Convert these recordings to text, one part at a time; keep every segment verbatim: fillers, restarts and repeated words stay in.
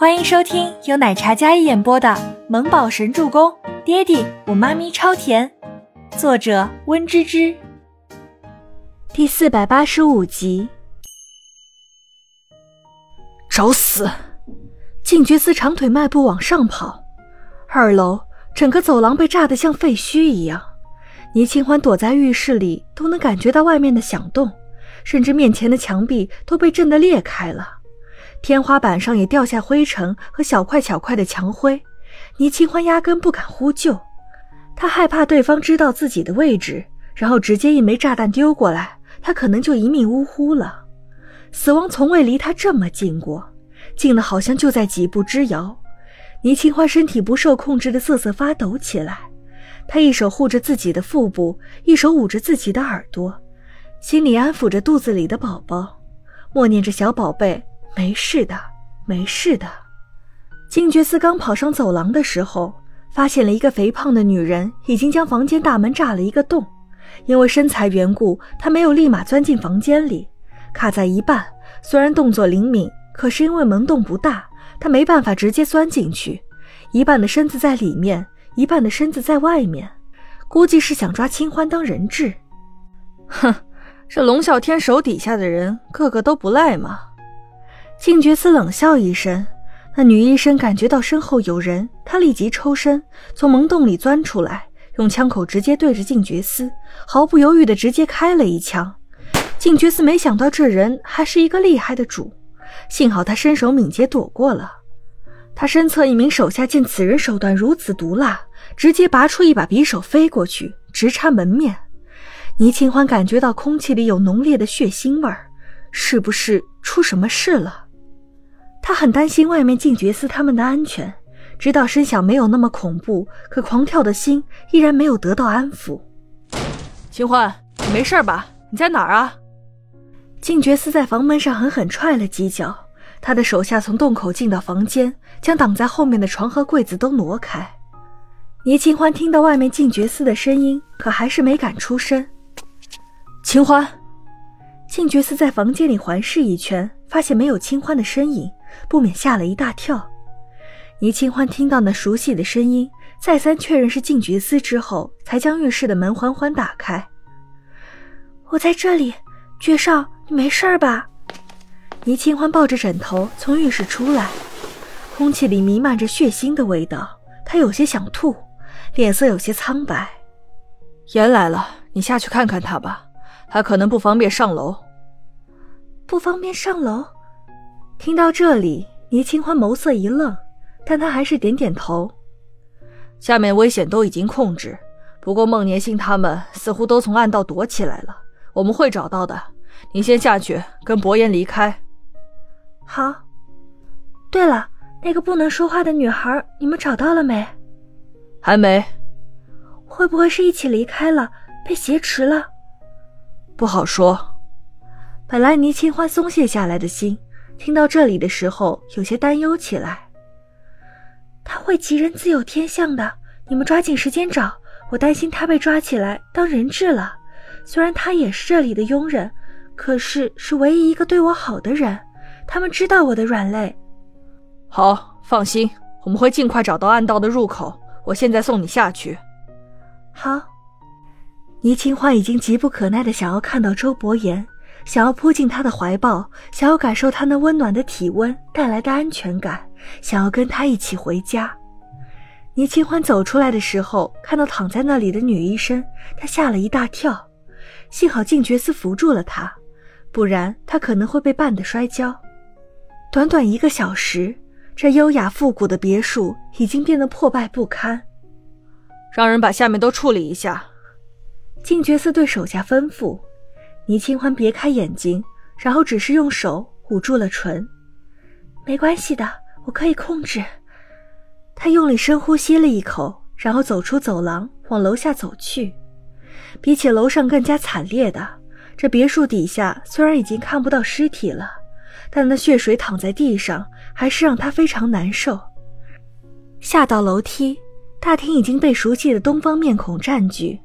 欢迎收听由奶茶嘉一演播的《萌宝神助攻》，爹地我妈咪超甜，作者温芝芝。第四百八十五集。找死！靳觉斯长腿迈步往上跑，二楼整个走廊被炸得像废墟一样，倪清欢躲在浴室里都能感觉到外面的响动，甚至面前的墙壁都被震得裂开了，天花板上也掉下灰尘和小块小块的墙灰。倪清欢压根不敢呼救，他害怕对方知道自己的位置，然后直接一枚炸弹丢过来，他可能就一命呜呼了。死亡从未离他这么近过，近的好像就在几步之遥。倪清欢身体不受控制的瑟瑟发抖起来，他一手护着自己的腹部，一手捂着自己的耳朵，心里安抚着肚子里的宝宝，默念着小宝贝，没事的，没事的。靳觉斯刚跑上走廊的时候，发现了一个肥胖的女人已经将房间大门炸了一个洞，因为身材缘故，她没有立马钻进房间里，卡在一半，虽然动作灵敏，可是因为门洞不大，她没办法直接钻进去，一半的身子在里面，一半的身子在外面，估计是想抓清欢当人质。哼，这龙啸天手底下的人个个都不赖嘛。靳觉斯冷笑一声，那女医生感觉到身后有人，她立即抽身，从门洞里钻出来，用枪口直接对着靳觉斯，毫不犹豫地直接开了一枪。靳觉斯没想到这人还是一个厉害的主，幸好他身手敏捷躲过了。他身侧一名手下见此人手段如此毒辣，直接拔出一把匕首飞过去，直插门面。倪清欢感觉到空气里有浓烈的血腥味儿，是不是出什么事了？他很担心外面靳觉斯他们的安全，直到声响没有那么恐怖，可狂跳的心依然没有得到安抚。清欢，你没事吧？你在哪儿啊？靳觉斯在房门上狠狠踹了几脚，他的手下从洞口进到房间，将挡在后面的床和柜子都挪开。倪清欢听到外面靳觉斯的声音，可还是没敢出声。清欢！靳觉斯在房间里环视一圈，发现没有清欢的身影，不免吓了一大跳。倪清欢听到那熟悉的声音，再三确认是靳觉斯之后，才将浴室的门缓缓打开。我在这里，觉少，你没事吧？倪清欢抱着枕头从浴室出来，空气里弥漫着血腥的味道，她有些想吐，脸色有些苍白。言来了，你下去看看他吧，他可能不方便上楼。不方便上楼？听到这里，倪清欢眸色一愣，但他还是点点头。下面危险都已经控制，不过孟年星他们似乎都从暗道躲起来了，我们会找到的，你先下去跟伯言离开。好。对了，那个不能说话的女孩你们找到了没？还没。会不会是一起离开了，被挟持了？不好说。本来倪清欢松懈下来的心，听到这里的时候有些担忧起来。他会急人自有天相的，你们抓紧时间找，我担心他被抓起来当人质了。虽然他也是这里的佣人，可是是唯一一个对我好的人，他们知道我的软肋。好，放心，我们会尽快找到暗道的入口，我现在送你下去。好。倪清欢已经急不可耐地想要看到周伯言，想要扑进他的怀抱，想要感受他那温暖的体温带来的安全感，想要跟他一起回家。倪清欢走出来的时候，看到躺在那里的女医生，她吓了一大跳，幸好靳觉斯扶住了她，不然她可能会被绊得摔跤。短短一个小时，这优雅复古的别墅已经变得破败不堪。让人把下面都处理一下。靳觉斯对手下吩咐。倪清欢别开眼睛，然后只是用手捂住了唇。没关系的，我可以控制。他用力深呼吸了一口，然后走出走廊往楼下走去。比起楼上更加惨烈的，这别墅底下虽然已经看不到尸体了，但那血水淌在地上还是让他非常难受。下到楼梯，大厅已经被熟悉的东方面孔占据，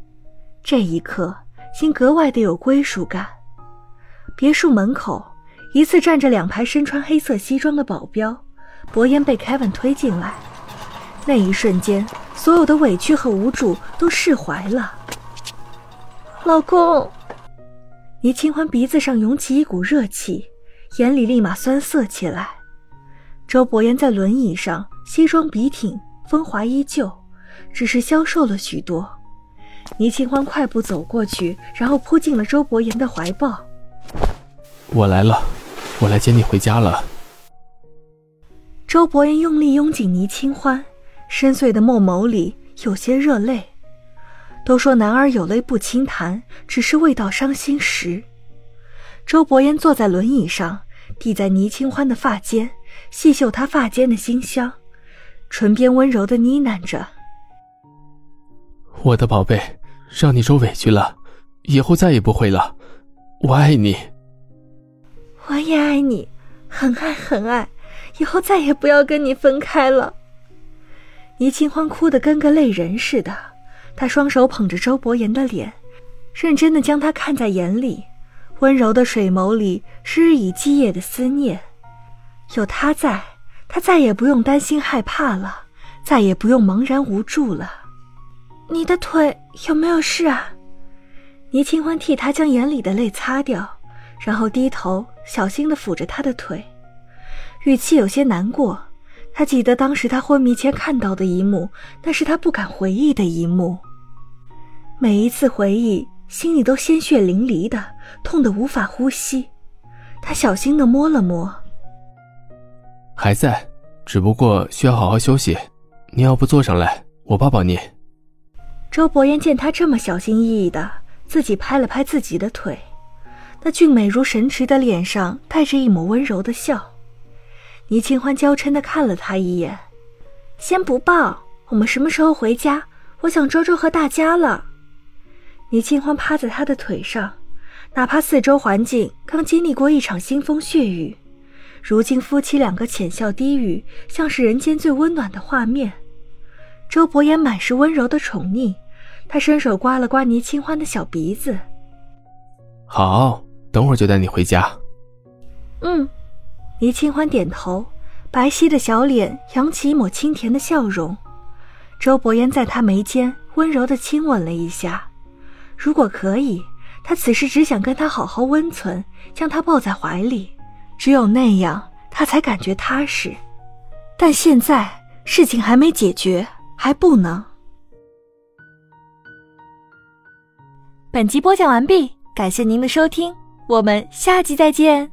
这一刻心格外的有归属感。别墅门口，一次站着两排身穿黑色西装的保镖，伯言被凯文推进来，那一瞬间，所有的委屈和无助都释怀了。老公，倪清欢鼻子上涌起一股热气，眼里立马酸涩起来。周伯言在轮椅上，西装笔挺，风华依旧，只是消瘦了许多。倪清欢快步走过去，然后扑进了周伯言的怀抱。我来了，我来接你回家了。周伯言用力拥紧倪清欢，深邃的墨眸里有些热泪。都说男儿有泪不轻弹，只是未到伤心时。周伯言坐在轮椅上，抵在倪清欢的发间，细嗅她发间的馨香，唇边温柔地呢喃着，我的宝贝，让你受委屈了，以后再也不会了，我爱你。我也爱你，很爱很爱，以后再也不要跟你分开了。倪清欢哭得跟个泪人似的，她双手捧着周伯言的脸，认真地将他看在眼里，温柔的水眸里是日以继夜的思念。有他在，她再也不用担心害怕了，再也不用茫然无助了。你的腿有没有事啊？倪清欢替他将眼里的泪擦掉，然后低头小心地抚着他的腿，语气有些难过。他记得当时他昏迷前看到的一幕，那是他不敢回忆的一幕，每一次回忆心里都鲜血淋漓的，痛得无法呼吸。他小心地摸了摸，还在，只不过需要好好休息，你要不坐上来，我抱抱你。周伯言见他这么小心翼翼的，自己拍了拍自己的腿，那俊美如神池的脸上带着一抹温柔的笑。倪清欢娇嗔地看了他一眼，先不抱，我们什么时候回家？我想周周和大家了。倪清欢趴在他的腿上，哪怕四周环境刚经历过一场腥风血雨，如今夫妻两个浅笑低语，像是人间最温暖的画面。周伯言满是温柔的宠溺，他伸手刮了刮倪清欢的小鼻子，好，等会儿就带你回家。嗯，倪清欢点头，白皙的小脸扬起一抹清甜的笑容。周伯言在她眉间温柔地亲吻了一下，如果可以，他此时只想跟她好好温存，将她抱在怀里，只有那样他才感觉踏实。但现在事情还没解决，还不能。本集播讲完毕，感谢您的收听，我们下集再见。